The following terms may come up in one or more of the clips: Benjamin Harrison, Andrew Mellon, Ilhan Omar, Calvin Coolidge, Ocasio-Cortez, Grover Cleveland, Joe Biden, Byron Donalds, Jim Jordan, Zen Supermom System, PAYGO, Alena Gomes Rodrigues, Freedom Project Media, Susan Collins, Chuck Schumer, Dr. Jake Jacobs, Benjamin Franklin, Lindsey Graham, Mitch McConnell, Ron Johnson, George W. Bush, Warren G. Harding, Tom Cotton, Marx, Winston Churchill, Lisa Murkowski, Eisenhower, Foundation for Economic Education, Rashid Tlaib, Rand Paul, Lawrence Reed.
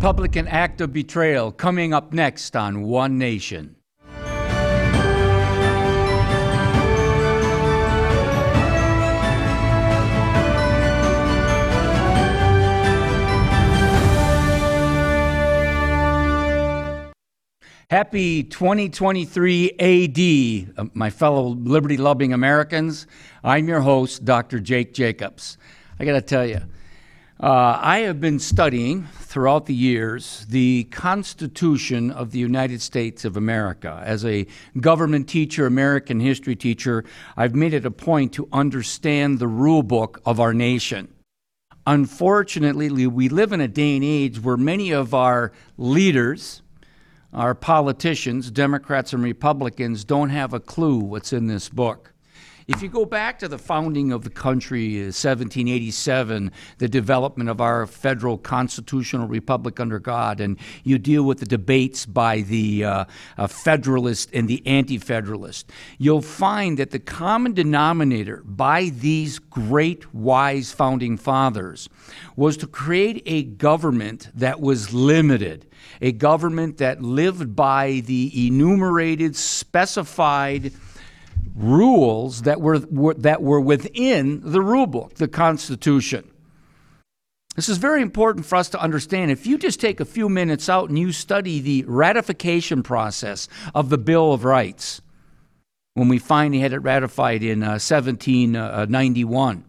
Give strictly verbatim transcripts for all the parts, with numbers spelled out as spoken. Republican act of betrayal, coming up next on One Nation. Happy twenty twenty-three A D, my fellow liberty-loving Americans. I'm your host, Doctor Jake Jacobs. I got to tell you, uh, I have been studying throughout the years the Constitution of the United States of America. As a government teacher, American history teacher, I've made it a point to understand the rule book of our nation. Unfortunately, we live in a day and age where many of our leaders, our politicians, Democrats and Republicans, don't have a clue what's in this book. If you go back to the founding of the country, seventeen eighty-seven, the development of our federal constitutional republic under God, and you deal with the debates by the uh, uh, Federalist and the Anti-Federalist, you'll find that the common denominator by these great, wise founding fathers was to create a government that was limited, a government that lived by the enumerated, specified rules that were, were that were within the rule book, the Constitution. This is very important for us to understand. If you just take a few minutes out and you study the ratification process of the Bill of Rights, when we finally had it ratified in uh, seventeen ninety-one,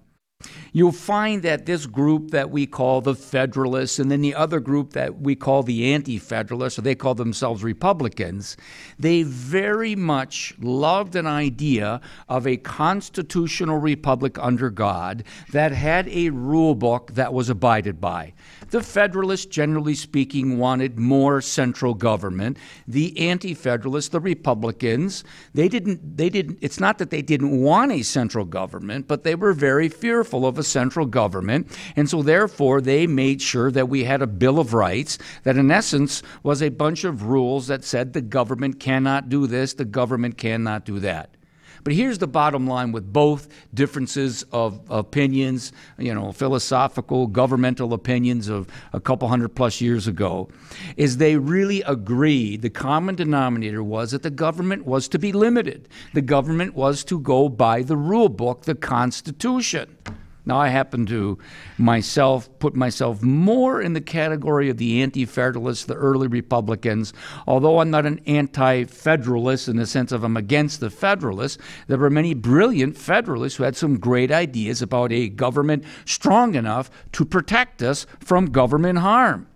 you'll find that this group that we call the Federalists and then the other group that we call the Anti-Federalists, or they call themselves Republicans, they very much loved an idea of a constitutional republic under God that had a rule book that was abided by. The Federalists, generally speaking, wanted more central government. The Anti-Federalists, the Republicans, they didn't, they didn't, it's not that they didn't want a central government, but they were very fearful of a central government, and so therefore they made sure that we had a Bill of Rights that in essence was a bunch of rules that said the government cannot do this, the government cannot do that. But here's the bottom line with both differences of opinions, you know, philosophical, governmental opinions of a couple hundred plus years ago, is they really agreed. The common denominator was that the government was to be limited. The government was to go by the rule book, the Constitution. Now, I happen to myself put myself more in the category of the Anti-Federalists, the early Republicans, although I'm not an anti-federalist in the sense of I'm against the Federalists. There were many brilliant Federalists who had some great ideas about a government strong enough to protect us from government harm.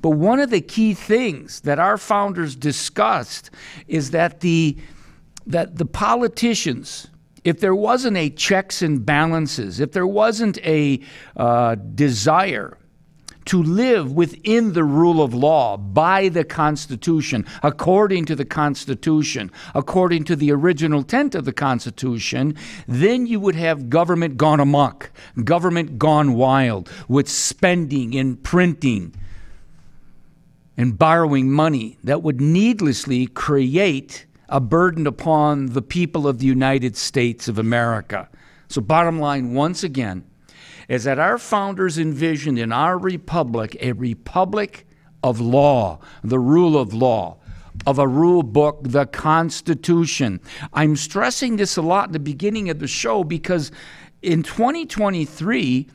But one of the key things that our founders discussed is that the that the politicians, if there wasn't a checks and balances, if there wasn't a uh, desire to live within the rule of law, by the Constitution, according to the Constitution, according to the original intent of the Constitution, then you would have government gone amok, government gone wild with spending and printing and borrowing money that would needlessly create a burden upon the people of the United States of America. So bottom line, once again, is that our founders envisioned in our republic a republic of law, the rule of law, of a rule book, the Constitution. I'm stressing this a lot in the beginning of the show because in twenty twenty-three,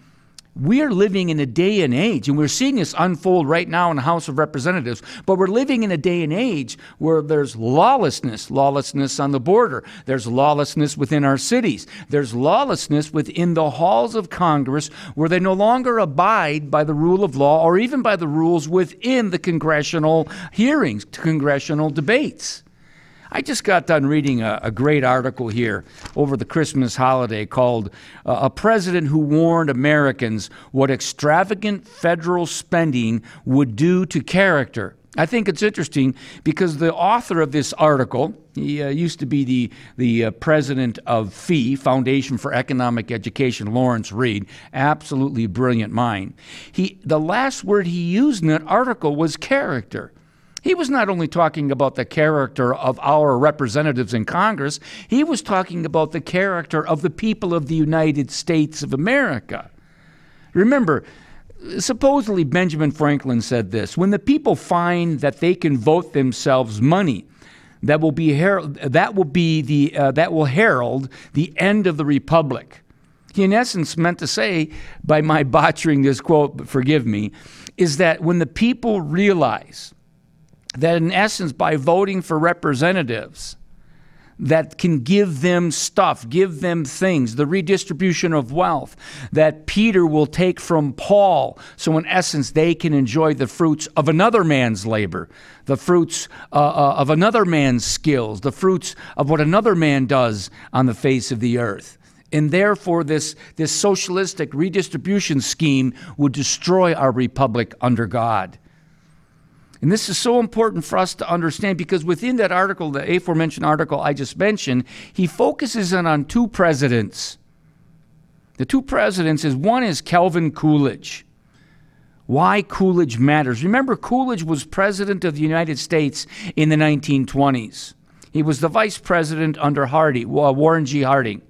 we're living in a day and age, and we're seeing this unfold right now in the House of Representatives, but we're living in a day and age where there's lawlessness, lawlessness on the border. There's lawlessness within our cities. There's lawlessness within the halls of Congress where they no longer abide by the rule of law or even by the rules within the congressional hearings, congressional debates. I just got done reading a, a great article here over the Christmas holiday called uh, A President Who Warned Americans What Extravagant Federal Spending Would Do to Character. I think it's interesting because the author of this article, he uh, used to be the, the uh, president of F E E, Foundation for Economic Education, Lawrence Reed, absolutely brilliant mind. He, the last word he used in that article was character. He was not only talking about the character of our representatives in Congress, he was talking about the character of the people of the United States of America. Remember, supposedly Benjamin Franklin said this: when the people find that they can vote themselves money, that will be herald, that will be the uh, that will herald the end of the republic. He in essence meant to say, by my botching this quote, but forgive me, is that when the people realize that in essence by voting for representatives that can give them stuff, give them things, the redistribution of wealth, that Peter will take from Paul, so in essence they can enjoy the fruits of another man's labor, the fruits uh, uh, of another man's skills, the fruits of what another man does on the face of the earth. And therefore this, this socialistic redistribution scheme would destroy our republic under God. And this is so important for us to understand, because within that article, the aforementioned article I just mentioned, he focuses in on two presidents. The two presidents is, one is Calvin Coolidge. Why Coolidge matters. Remember, Coolidge was president of the United States in the nineteen twenties. He was the vice president under Hardy, Warren G. Harding.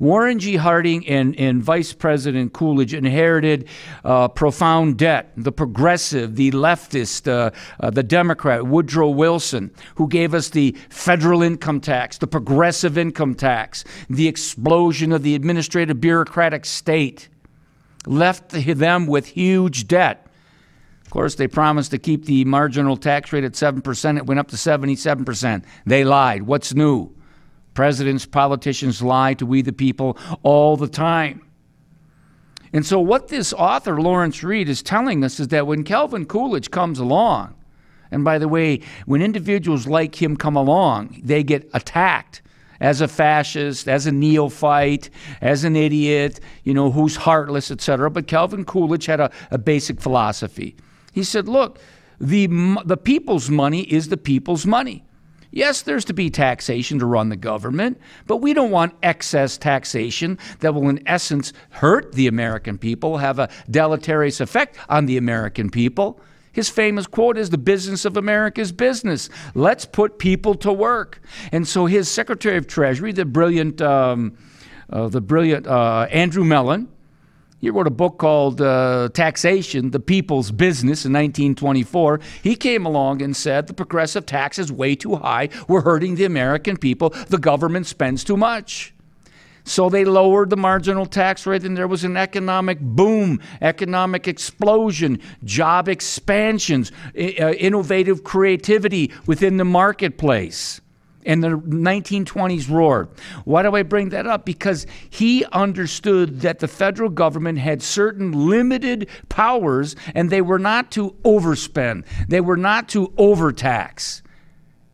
Warren G. Harding and, and Vice President Coolidge inherited uh, profound debt. The progressive, the leftist, uh, uh, the Democrat, Woodrow Wilson, who gave us the federal income tax, the progressive income tax, the explosion of the administrative bureaucratic state, left them with huge debt. Of course, they promised to keep the marginal tax rate at seven percent. It went up to seventy-seven percent. They lied. What's new? Presidents, politicians lie to we the people all the time. And so what this author, Lawrence Reed, is telling us is that when Calvin Coolidge comes along, and by the way, when individuals like him come along, they get attacked as a fascist, as a neophyte, as an idiot, you know, who's heartless, et cetera. But Calvin Coolidge had a, a basic philosophy. He said, look, the, the people's money is the people's money. Yes, there's to be taxation to run the government, but we don't want excess taxation that will, in essence, hurt the American people, have a deleterious effect on the American people. His famous quote is, the business of America is business. Let's put people to work. And so his Secretary of Treasury, the brilliant, um, uh, the brilliant uh, Andrew Mellon, he wrote a book called uh, Taxation, the People's Business in nineteen twenty-four. He came along and said the progressive tax is way too high. We're hurting the American people. The government spends too much. So they lowered the marginal tax rate, and there was an economic boom, economic explosion, job expansions, innovative creativity within the marketplace. And the nineteen twenties roared. Why do I bring that up? Because he understood that the federal government had certain limited powers, and they were not to overspend. They were not to overtax.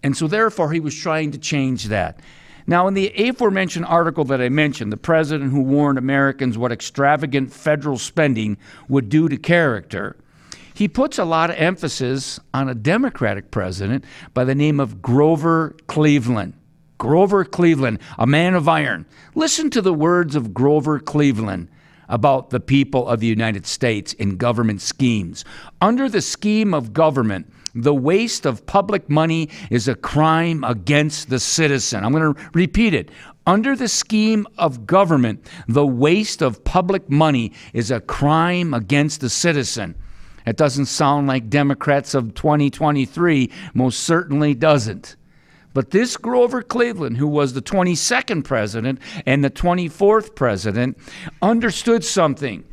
And so therefore, he was trying to change that. Now, in the aforementioned article that I mentioned, the president who warned Americans what extravagant federal spending would do to character, he puts a lot of emphasis on a Democratic president by the name of Grover Cleveland. Grover Cleveland, a man of iron. Listen to the words of Grover Cleveland about the people of the United States in government schemes. Under the scheme of government, the waste of public money is a crime against the citizen. I'm going to repeat it. Under the scheme of government, the waste of public money is a crime against the citizen. It doesn't sound like Democrats of twenty twenty-three, most certainly doesn't. But this Grover Cleveland, who was the twenty-second president and the twenty-fourth president, understood something.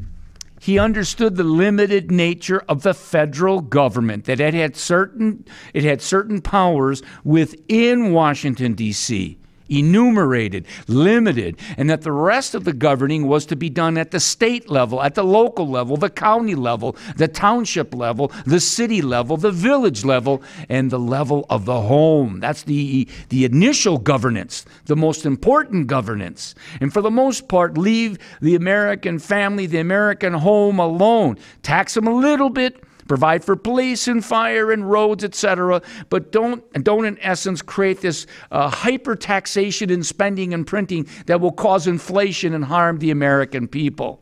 He understood the limited nature of the federal government, that it had certain, it had certain powers within Washington, D C, enumerated, limited, and that the rest of the governing was to be done at the state level, at the local level, the county level, the township level, the city level, the village level, and the level of the home. That's the, the initial governance, the most important governance. And for the most part, leave the American family, the American home alone. Tax them a little bit. Provide for police and fire and roads, et cetera, but don't, don't in essence create this uh, hyper-taxation in spending and printing that will cause inflation and harm the American people.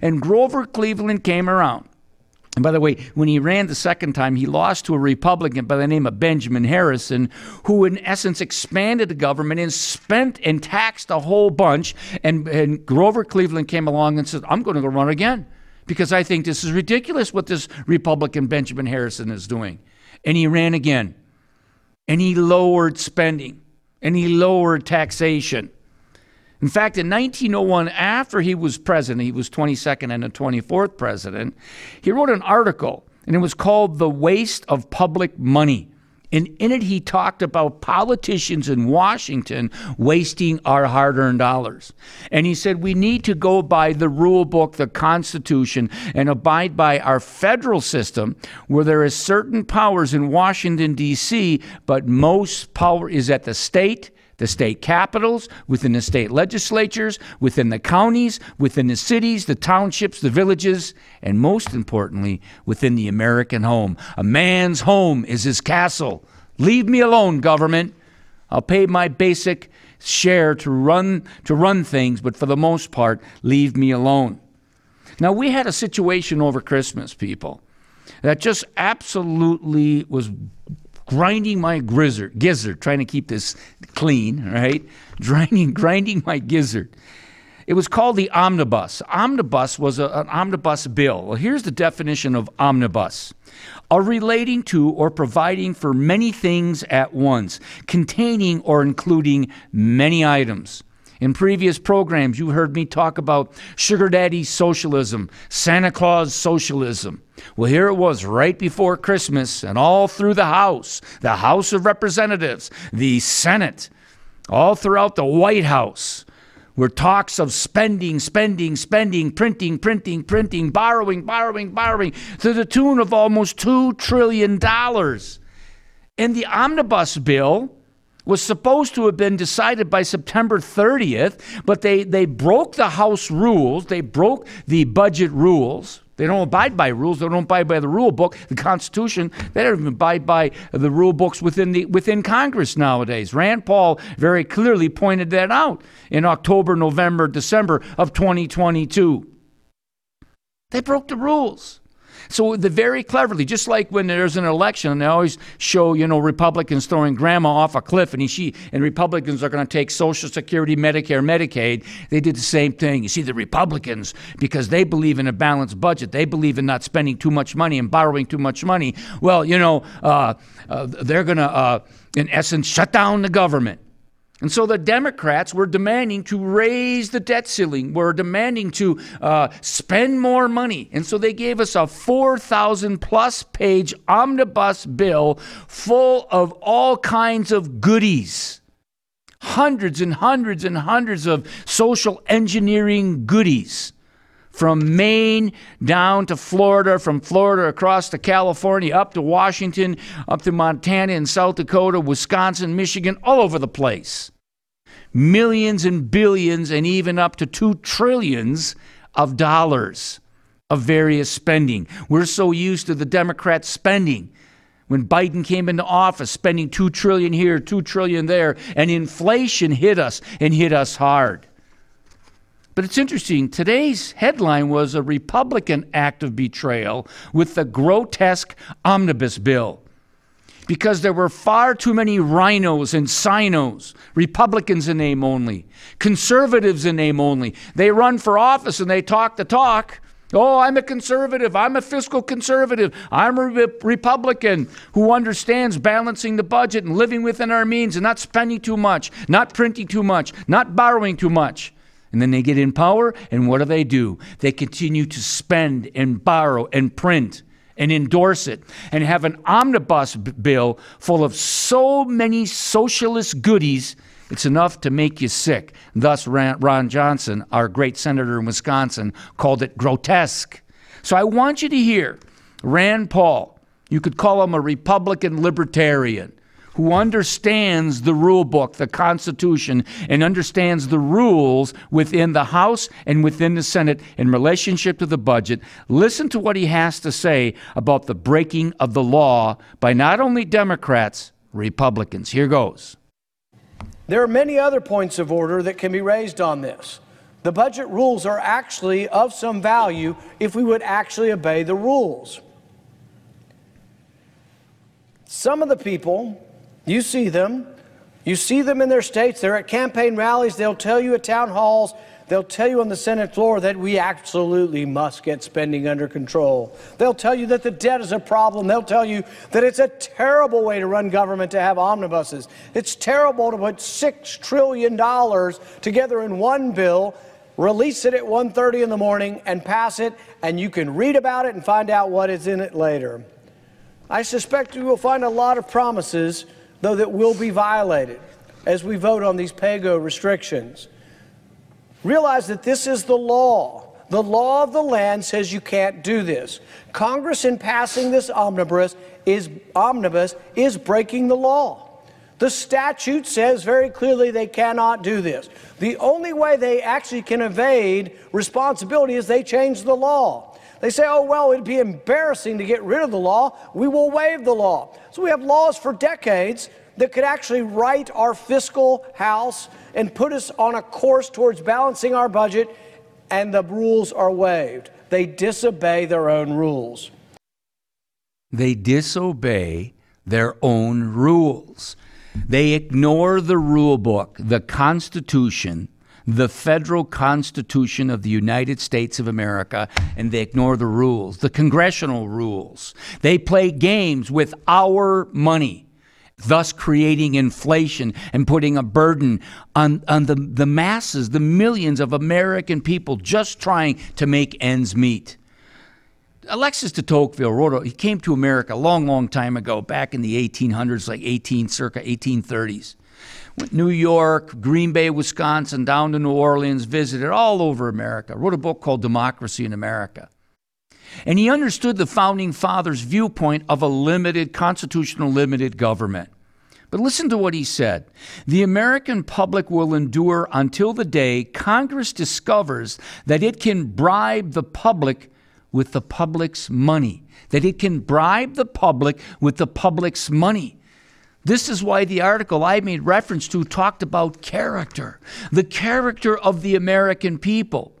And Grover Cleveland came around. And by the way, when he ran the second time, he lost to a Republican by the name of Benjamin Harrison, who in essence expanded the government and spent and taxed a whole bunch. And, and Grover Cleveland came along and said, I'm going to go run again. because I think this is ridiculous what this Republican Benjamin Harrison is doing. And he ran again. And he lowered spending. And he lowered taxation. In fact, in nineteen oh one, after he was president, he was twenty-second and the twenty-fourth president, he wrote an article, and it was called The Waste of Public Money. And in it, he talked about politicians in Washington wasting our hard-earned dollars. And he said, we need to go by the rule book, the Constitution, and abide by our federal system where there is certain powers in Washington, D C, but most power is at the state, the state capitals, within the state legislatures, within the counties, within the cities, the townships, the villages, and most importantly, within the American home. A man's home is his castle. Leave me alone, government. I'll pay my basic share to run, to run things, but for the most part, leave me alone. Now, we had a situation over Christmas, people, that just absolutely was grinding my grizzard, gizzard, trying to keep this clean, right? Grinding, grinding my gizzard. It was called the omnibus. Omnibus was a, an omnibus bill. Well, here's the definition of omnibus. A relating to or providing for many things at once, containing or including many items. In previous programs, you heard me talk about sugar daddy socialism, Santa Claus socialism. Well, here it was right before Christmas and all through the House, the House of Representatives, the Senate, all throughout the White House, where talks of spending, spending, spending, printing, printing, printing, borrowing, borrowing, borrowing, to the tune of almost two trillion dollars. And the omnibus bill was supposed to have been decided by September thirtieth, but they, they broke the House rules. They broke the budget rules. They don't abide by rules. They don't abide by the rule book, the Constitution. They don't even abide by the rule books within the within Congress nowadays. Rand Paul very clearly pointed that out in October, November, December of twenty twenty-two. They broke the rules. So the very cleverly, just like when there's an election, they always show, you know, Republicans throwing grandma off a cliff, and he, she, and Republicans are going to take Social Security, Medicare, Medicaid. They did the same thing. You see, the Republicans, because they believe in a balanced budget, they believe in not spending too much money and borrowing too much money. Well, you know, uh, uh, they're going to, uh, in essence, shut down the government. And so the Democrats were demanding to raise the debt ceiling, were demanding to uh, spend more money. And so they gave us a four thousand plus page omnibus bill full of all kinds of goodies, hundreds and hundreds and hundreds of social engineering goodies. From Maine down to Florida, from Florida across to California, up to Washington, up to Montana and South Dakota, Wisconsin, Michigan, all over the place. Millions and billions and even up to two trillions of dollars of various spending. We're so used to the Democrats spending. When Biden came into office, spending two trillion here, two trillion there, and inflation hit us and hit us hard. But it's interesting, today's headline was a Republican act of betrayal with the grotesque omnibus bill. Because there were far too many rhinos and sinos, Republicans in name only, conservatives in name only. They run for office and they talk the talk. Oh, I'm a conservative, I'm a fiscal conservative, I'm a re- Republican who understands balancing the budget and living within our means and not spending too much, not printing too much, not borrowing too much. And then they get in power, and what do they do? They continue to spend and borrow and print and endorse it and have an omnibus b- bill full of so many socialist goodies, it's enough to make you sick. Thus, Ron, Ron Johnson, our great senator in Wisconsin, called it grotesque. So I want you to hear Rand Paul, you could call him a Republican libertarian, who understands the rule book, the Constitution, and understands the rules within the House and within the Senate in relationship to the budget. Listen to what he has to say about the breaking of the law by not only Democrats, Republicans. Here goes. There are many other points of order that can be raised on this. The budget rules are actually of some value if we would actually obey the rules. Some of the people, You see them. You see them in their states. They're at campaign rallies. They'll tell you at town halls They'll tell you on the Senate floor that we absolutely must get spending under control. They'll tell you that the debt is a problem. They'll tell you that it's a terrible way to run government to have omnibuses. It's terrible to put six trillion dollars together in one bill, release it at one thirty in the morning and pass it, and you can read about it and find out what is in it later. I suspect we will find a lot of promises, though, that will be violated as we vote on these PAYGO restrictions. Realize that this is the law. The law of the land says you can't do this. Congress, in passing this omnibus, is, omnibus, is breaking the law. The statute says very clearly they cannot do this. The only way they actually can evade responsibility is they change the law. They say, oh, well, it'd be embarrassing to get rid of the law. We will waive the law. So we have laws for decades that could actually right our fiscal house and put us on a course towards balancing our budget, and the rules are waived. They disobey their own rules. They disobey their own rules. They ignore the rule book, the Constitution, the federal Constitution of the United States of America, and they ignore the rules, the congressional rules. They play games with our money, thus creating inflation and putting a burden on, on the, the masses, the millions of American people just trying to make ends meet. Alexis de Tocqueville wrote, he came to America a long, long time ago, back in the eighteen hundreds, like eighteen, circa eighteen thirties. Went New York, Green Bay, Wisconsin, down to New Orleans, visited all over America, wrote a book called Democracy in America. And he understood the Founding Fathers' viewpoint of a limited, constitutional limited government. But listen to what he said. The American public will endure until the day Congress discovers that it can bribe the public with the public's money. That it can bribe the public with the public's money. This is why the article I made reference to talked about character, the character of the American people.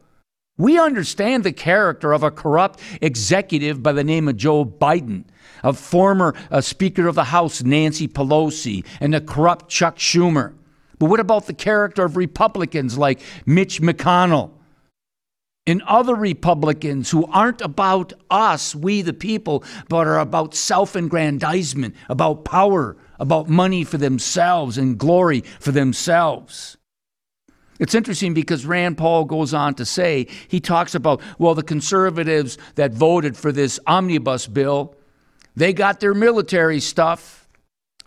We understand the character of a corrupt executive by the name of Joe Biden, a former uh, Speaker of the House, Nancy Pelosi, and the corrupt Chuck Schumer. But what about the character of Republicans like Mitch McConnell and other Republicans who aren't about us, we the people, but are about self-aggrandizement, about power, about money for themselves and glory for themselves? It's interesting because Rand Paul goes on to say, he talks about, well, the conservatives that voted for this omnibus bill, they got their military stuff.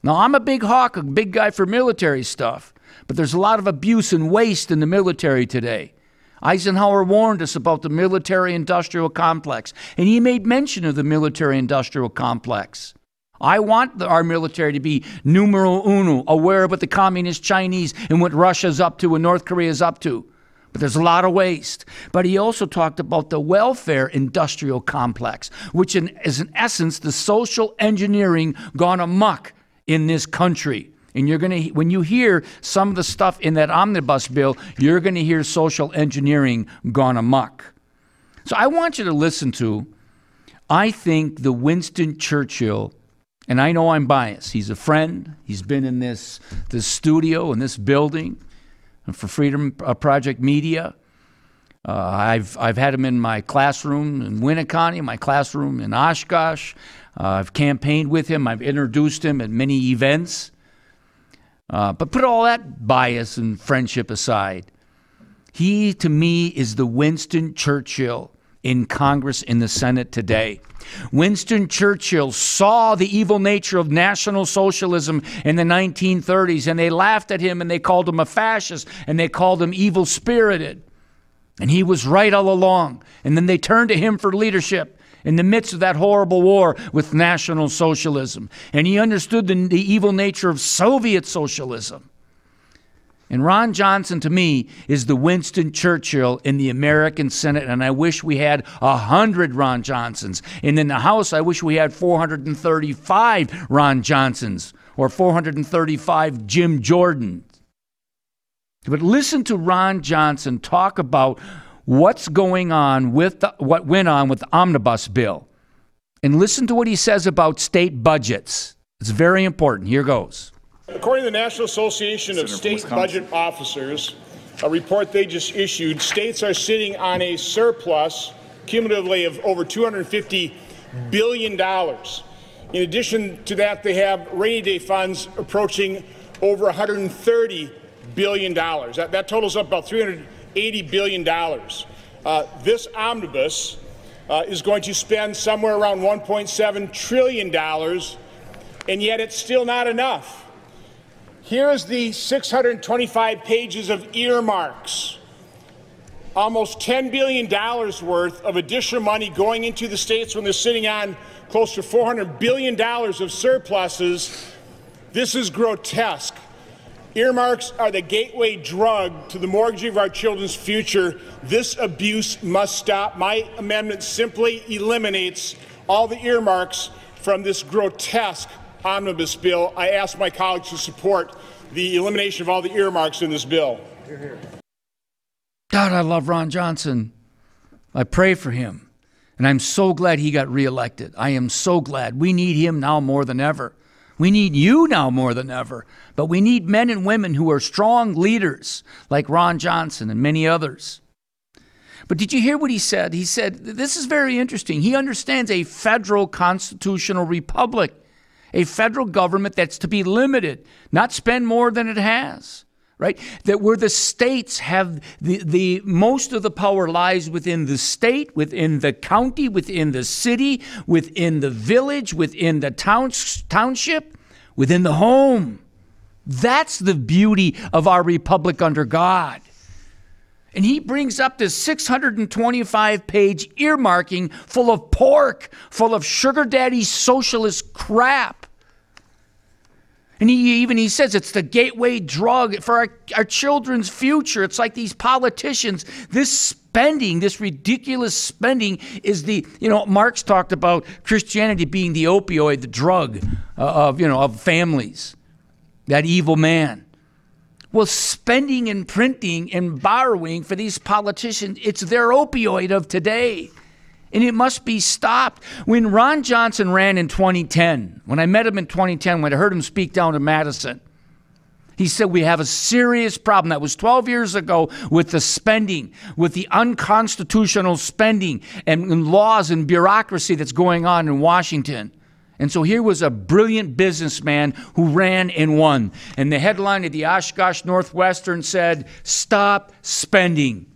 Now, I'm a big hawk, a big guy for military stuff, but there's a lot of abuse and waste in the military today. Eisenhower warned us about the military-industrial complex, and he made mention of the military-industrial complex. I want the, our military to be numero uno, aware of what the communist Chinese and what Russia's up to and North Korea's up to. But there's a lot of waste. But he also talked about the welfare industrial complex, which in, is in essence the social engineering gone amok in this country. And you're gonna, when you hear some of the stuff in that omnibus bill, you're gonna hear social engineering gone amok. So I want you to listen to, I think, the Winston Churchill. And I know I'm biased. He's a friend. He's been in this, this studio, in this building, and for Freedom Project Media. Uh, I've, I've had him in my classroom in Winneconne, my classroom in Oshkosh. Uh, I've campaigned with him. I've introduced him at many events. Uh, but put all that bias and friendship aside, he, to me, is the Winston Churchill in Congress, in the Senate today. Winston Churchill saw the evil nature of National Socialism in the nineteen thirties, and they laughed at him, and they called him a fascist, and they called him evil-spirited. And he was right all along. And then they turned to him for leadership in the midst of that horrible war with National Socialism. And he understood the, the evil nature of Soviet socialism. And Ron Johnson, to me, is the Winston Churchill in the American Senate, and I wish we had one hundred Ron Johnsons. And in the House, I wish we had four hundred thirty-five Ron Johnsons or four hundred thirty-five Jim Jordans. But listen to Ron Johnson talk about what's going on with the, what went on with the omnibus bill. And listen to what he says about state budgets. It's very important. Here goes. According to the National Association of State Budget Officers, a report they just issued, states are sitting on a surplus cumulatively of over two hundred fifty billion dollars. In addition to that, they have rainy day funds approaching over one hundred thirty billion dollars. That, that totals up about three hundred eighty billion dollars. Uh, this omnibus uh, is going to spend somewhere around one point seven trillion dollars, and yet it's still not enough. Here's the six hundred twenty-five pages of earmarks, almost ten billion dollars worth of additional money going into the states when they're sitting on close to four hundred billion dollars of surpluses. This is grotesque. Earmarks are the gateway drug to the mortgage of our children's future. This abuse must stop. My amendment simply eliminates all the earmarks from this grotesque omnibus bill. I ask my colleagues to support the elimination of all the earmarks in this bill. God, I love Ron Johnson. I pray for him. And I'm so glad he got reelected. I am so glad. We need him now more than ever. We need you now more than ever. But we need men and women who are strong leaders like Ron Johnson and many others. But did you hear what he said? He said, this is very interesting. He understands a federal constitutional republic. A federal government that's to be limited, not spend more than it has, right? That where the states have the, the most of the power lies within the state, within the county, within the city, within the village, within the towns, township, within the home. That's the beauty of our republic under God. And he brings up this six hundred twenty-five page earmarking full of pork, full of sugar daddy socialist crap. And he even he says it's the gateway drug for our, our children's future. It's like these politicians. This spending, this ridiculous spending is the, you know, Marx talked about Christianity being the opioid, the drug uh, of, you know, of families, that evil man. Well, spending and printing and borrowing for these politicians, it's their opioid of today. And it must be stopped. When Ron Johnson ran in twenty ten, when I met him in twenty ten, when I heard him speak down in Madison, he said, we have a serious problem. That was twelve years ago with the spending, with the unconstitutional spending and, and laws and bureaucracy that's going on in Washington. And so here was a brilliant businessman who ran and won. And the headline of the Oshkosh Northwestern said, stop spending.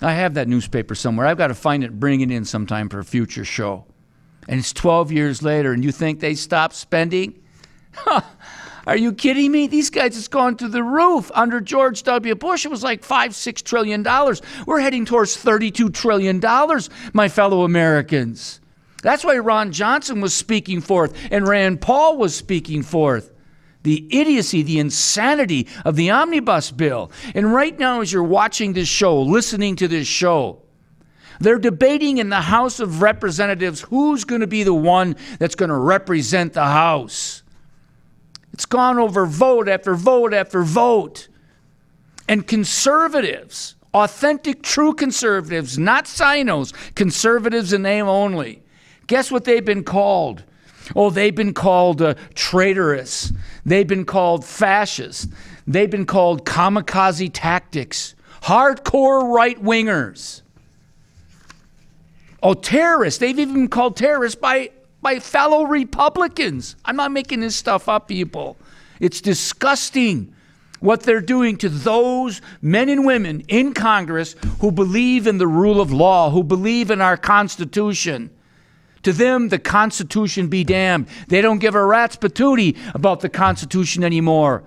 I have that newspaper somewhere. I've got to find it, bring it in sometime for a future show. And it's twelve years later, and you think they stopped spending? Huh. Are you kidding me? These guys, it's gone to the roof. Under George W. Bush, it was like five, six trillion dollars. We're heading towards thirty-two trillion dollars, my fellow Americans. That's why Ron Johnson was speaking forth, and Rand Paul was speaking forth. The idiocy, the insanity of the omnibus bill. And right now, as you're watching this show, listening to this show, they're debating in the House of Representatives who's going to be the one that's going to represent the House. It's gone over vote after vote after vote. And conservatives, authentic, true conservatives, not sinos, conservatives in name only, guess what they've been called? Oh, they've been called uh, traitorous. They've been called fascist. They've been called kamikaze tactics. Hardcore right-wingers. Oh, terrorists. They've even been called terrorists by, by fellow Republicans. I'm not making this stuff up, people. It's disgusting what they're doing to those men and women in Congress who believe in the rule of law, who believe in our Constitution. To them, the Constitution be damned. They don't give a rat's patootie about the Constitution anymore.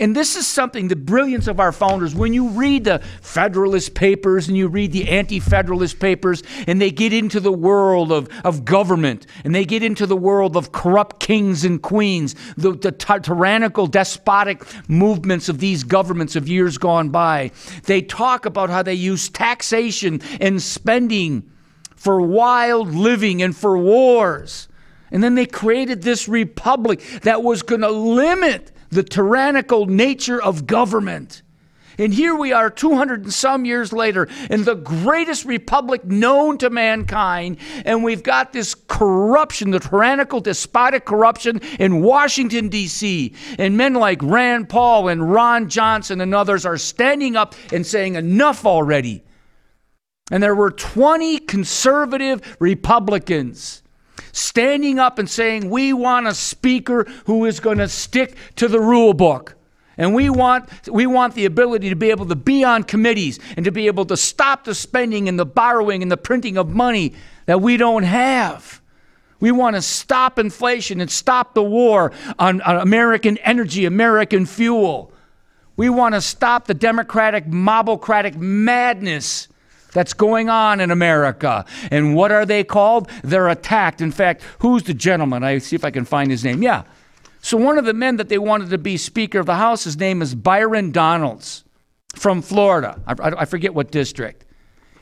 And this is something, the brilliance of our founders, when you read the Federalist Papers and you read the Anti-Federalist Papers, and they get into the world of, of government, and they get into the world of corrupt kings and queens, the, the ty- tyrannical, despotic movements of these governments of years gone by. They talk about how they use taxation and spending for wild living and for wars. And then they created this republic that was going to limit the tyrannical nature of government. And here we are two hundred and some years later in the greatest republic known to mankind, and we've got this corruption, the tyrannical, despotic corruption in Washington, D C And men like Rand Paul and Ron Johnson and others are standing up and saying enough already. And there were twenty conservative Republicans standing up and saying, we want a speaker who is going to stick to the rule book. And we want we want the ability to be able to be on committees and to be able to stop the spending and the borrowing and the printing of money that we don't have. We want to stop inflation and stop the war on, on American energy, American fuel. We want to stop the democratic, mobocratic madness that's going on in America. And what are they called? They're attacked. In fact, who's the gentleman? I see if I can find his name. Yeah. So one of the men that they wanted to be Speaker of the House, his name is Byron Donalds from Florida. I, I forget what district.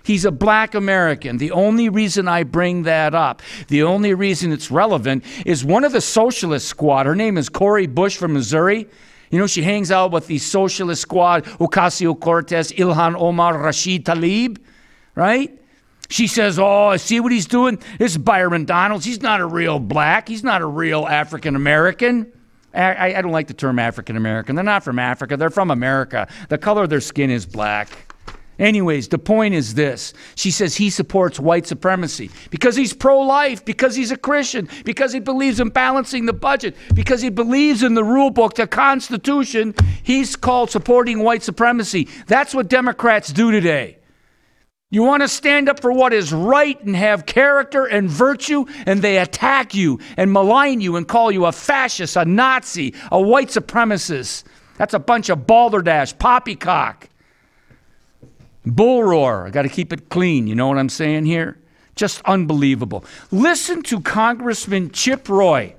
He's a black American. The only reason I bring that up, the only reason it's relevant, is one of the socialist squad. Her name is Cori Bush from Missouri. You know, she hangs out with the socialist squad, Ocasio-Cortez, Ilhan Omar, Rashid Tlaib, right? She says, oh, I see what he's doing. This is Byron Donalds. He's not a real black. He's not a real African-American. I, I don't like the term African-American. They're not from Africa. They're from America. The color of their skin is black. Anyways, the point is this. She says he supports white supremacy because he's pro-life, because he's a Christian, because he believes in balancing the budget, because he believes in the rule book, the Constitution. He's called supporting white supremacy. That's what Democrats do today. You want to stand up for what is right and have character and virtue, and they attack you and malign you and call you a fascist, a Nazi, a white supremacist. That's a bunch of balderdash, poppycock, bull roar. I got to keep it clean. You know what I'm saying here? Just unbelievable. Listen to Congressman Chip Roy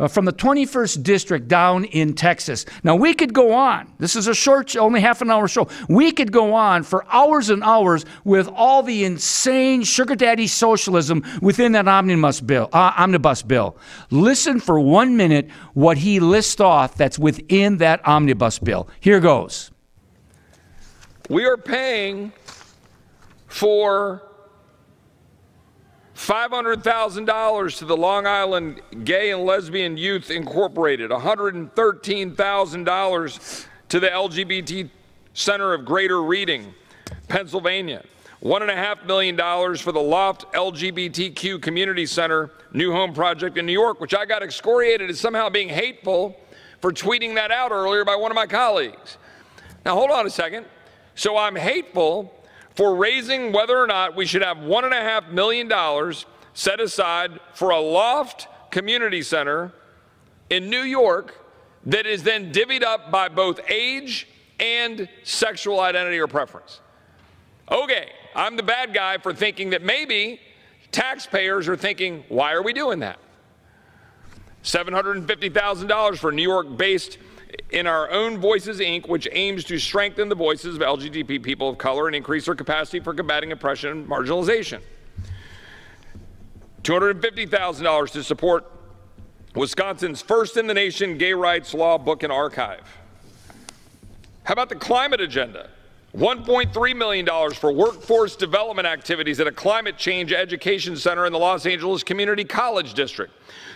uh, from the twenty-first District down in Texas. Now, we could go on. This is a short, only half an hour show. We could go on for hours and hours with all the insane sugar daddy socialism within that omnibus bill. Uh, omnibus bill. Listen for one minute what he lists off that's within that omnibus bill. Here goes. We are paying for five hundred thousand dollars to the Long Island Gay and Lesbian Youth Incorporated, one hundred thirteen thousand dollars to the L G B T Center of Greater Reading, Pennsylvania, one point five million dollars for the Loft L G B T Q Community Center New Home Project in New York, which I got excoriated as somehow being hateful for tweeting that out earlier by one of my colleagues. Now, hold on a second. So I'm hateful for raising whether or not we should have one and a half million dollars set aside for a loft community center in New York that is then divvied up by both age and sexual identity or preference. Okay, I'm the bad guy for thinking that maybe taxpayers are thinking, why are we doing that? seven hundred fifty thousand dollars for New York-based In Our Own Voices, Incorporated, which aims to strengthen the voices of L G B T people of color and increase their capacity for combating oppression and marginalization. two hundred fifty thousand dollars to support Wisconsin's first-in-the-nation gay rights law book and archive. How about the climate agenda? one point three million dollars for workforce development activities at a climate change education center in the Los Angeles Community College District.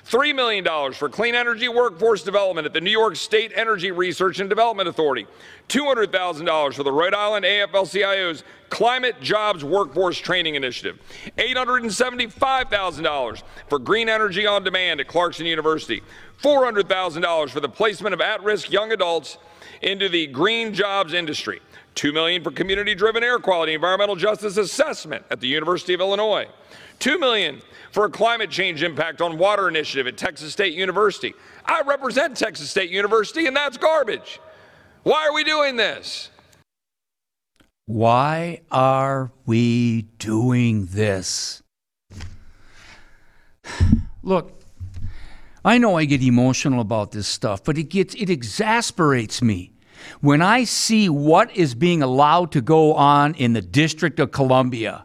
three million dollars for clean energy workforce development at the New York State Energy Research and Development Authority. two hundred thousand dollars for the Rhode Island A F L C I O's Climate Jobs Workforce Training Initiative. eight hundred seventy-five thousand dollars for green energy on demand at Clarkson University. four hundred thousand dollars for the placement of at-risk young adults into the green jobs industry. two million dollars for community-driven air quality environmental justice assessment at the University of Illinois. two million dollars for a climate change impact on water initiative at Texas State University. I represent Texas State University, and that's garbage. Why are we doing this? Why are we doing this? Look, I know I get emotional about this stuff, but it gets it exasperates me when I see what is being allowed to go on in the District of Columbia,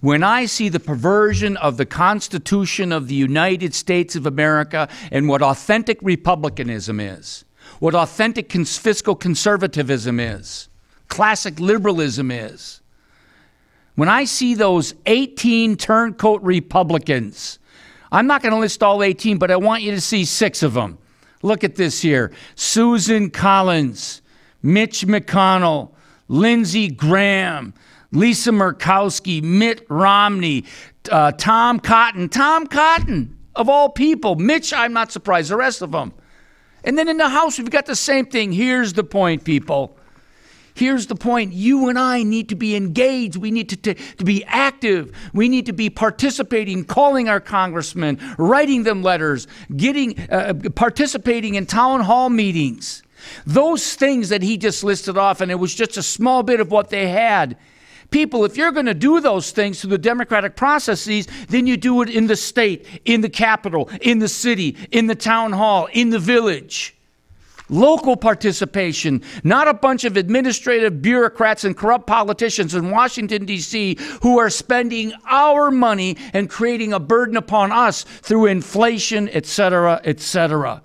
when I see the perversion of the Constitution of the United States of America and what authentic republicanism is, what authentic cons- fiscal conservatism is, classic liberalism is. When I see those eighteen turncoat Republicans, I'm not going to list all eighteen, but I want you to see six of them. Look at this here. Susan Collins, Mitch McConnell, Lindsey Graham, Lisa Murkowski, Mitt Romney, uh, Tom Cotton. Tom Cotton, of all people. Mitch, I'm not surprised. The rest of them. And then in the House, we've got the same thing. Here's the point, people. Here's the point. You and I need to be engaged. We need to, to, to be active. We need to be participating, calling our congressmen, writing them letters, getting, uh, participating in town hall meetings. Those things that he just listed off, and it was just a small bit of what they had. People, if you're going to do those things through the democratic processes, then you do it in the state, in the capital, in the city, in the town hall, in the village. Local participation, not a bunch of administrative bureaucrats and corrupt politicians in Washington, D C who are spending our money and creating a burden upon us through inflation, et cetera, et cetera.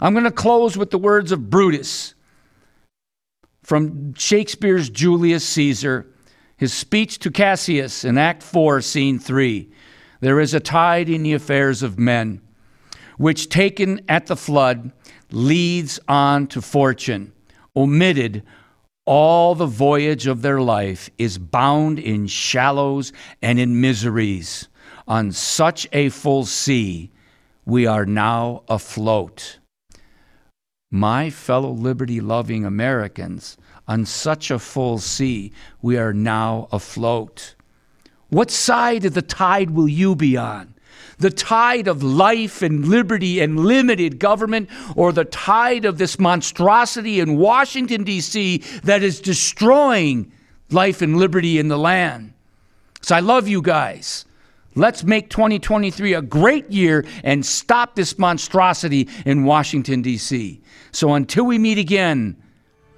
I'm going to close with the words of Brutus from Shakespeare's Julius Caesar, his speech to Cassius in Act four, Scene three. There is a tide in the affairs of men, which taken at the flood leads on to fortune, omitted all the voyage of their life, is bound in shallows and in miseries. On such a full sea, we are now afloat. My fellow liberty-loving Americans, on such a full sea, we are now afloat. What side of the tide will you be on? The tide of life and liberty and limited government, or the tide of this monstrosity in Washington, D C that is destroying life and liberty in the land? So I love you guys. Let's make twenty twenty-three a great year and stop this monstrosity in Washington, D C. So until we meet again,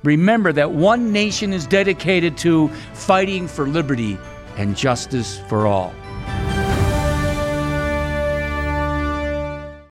remember that one nation is dedicated to fighting for liberty and justice for all.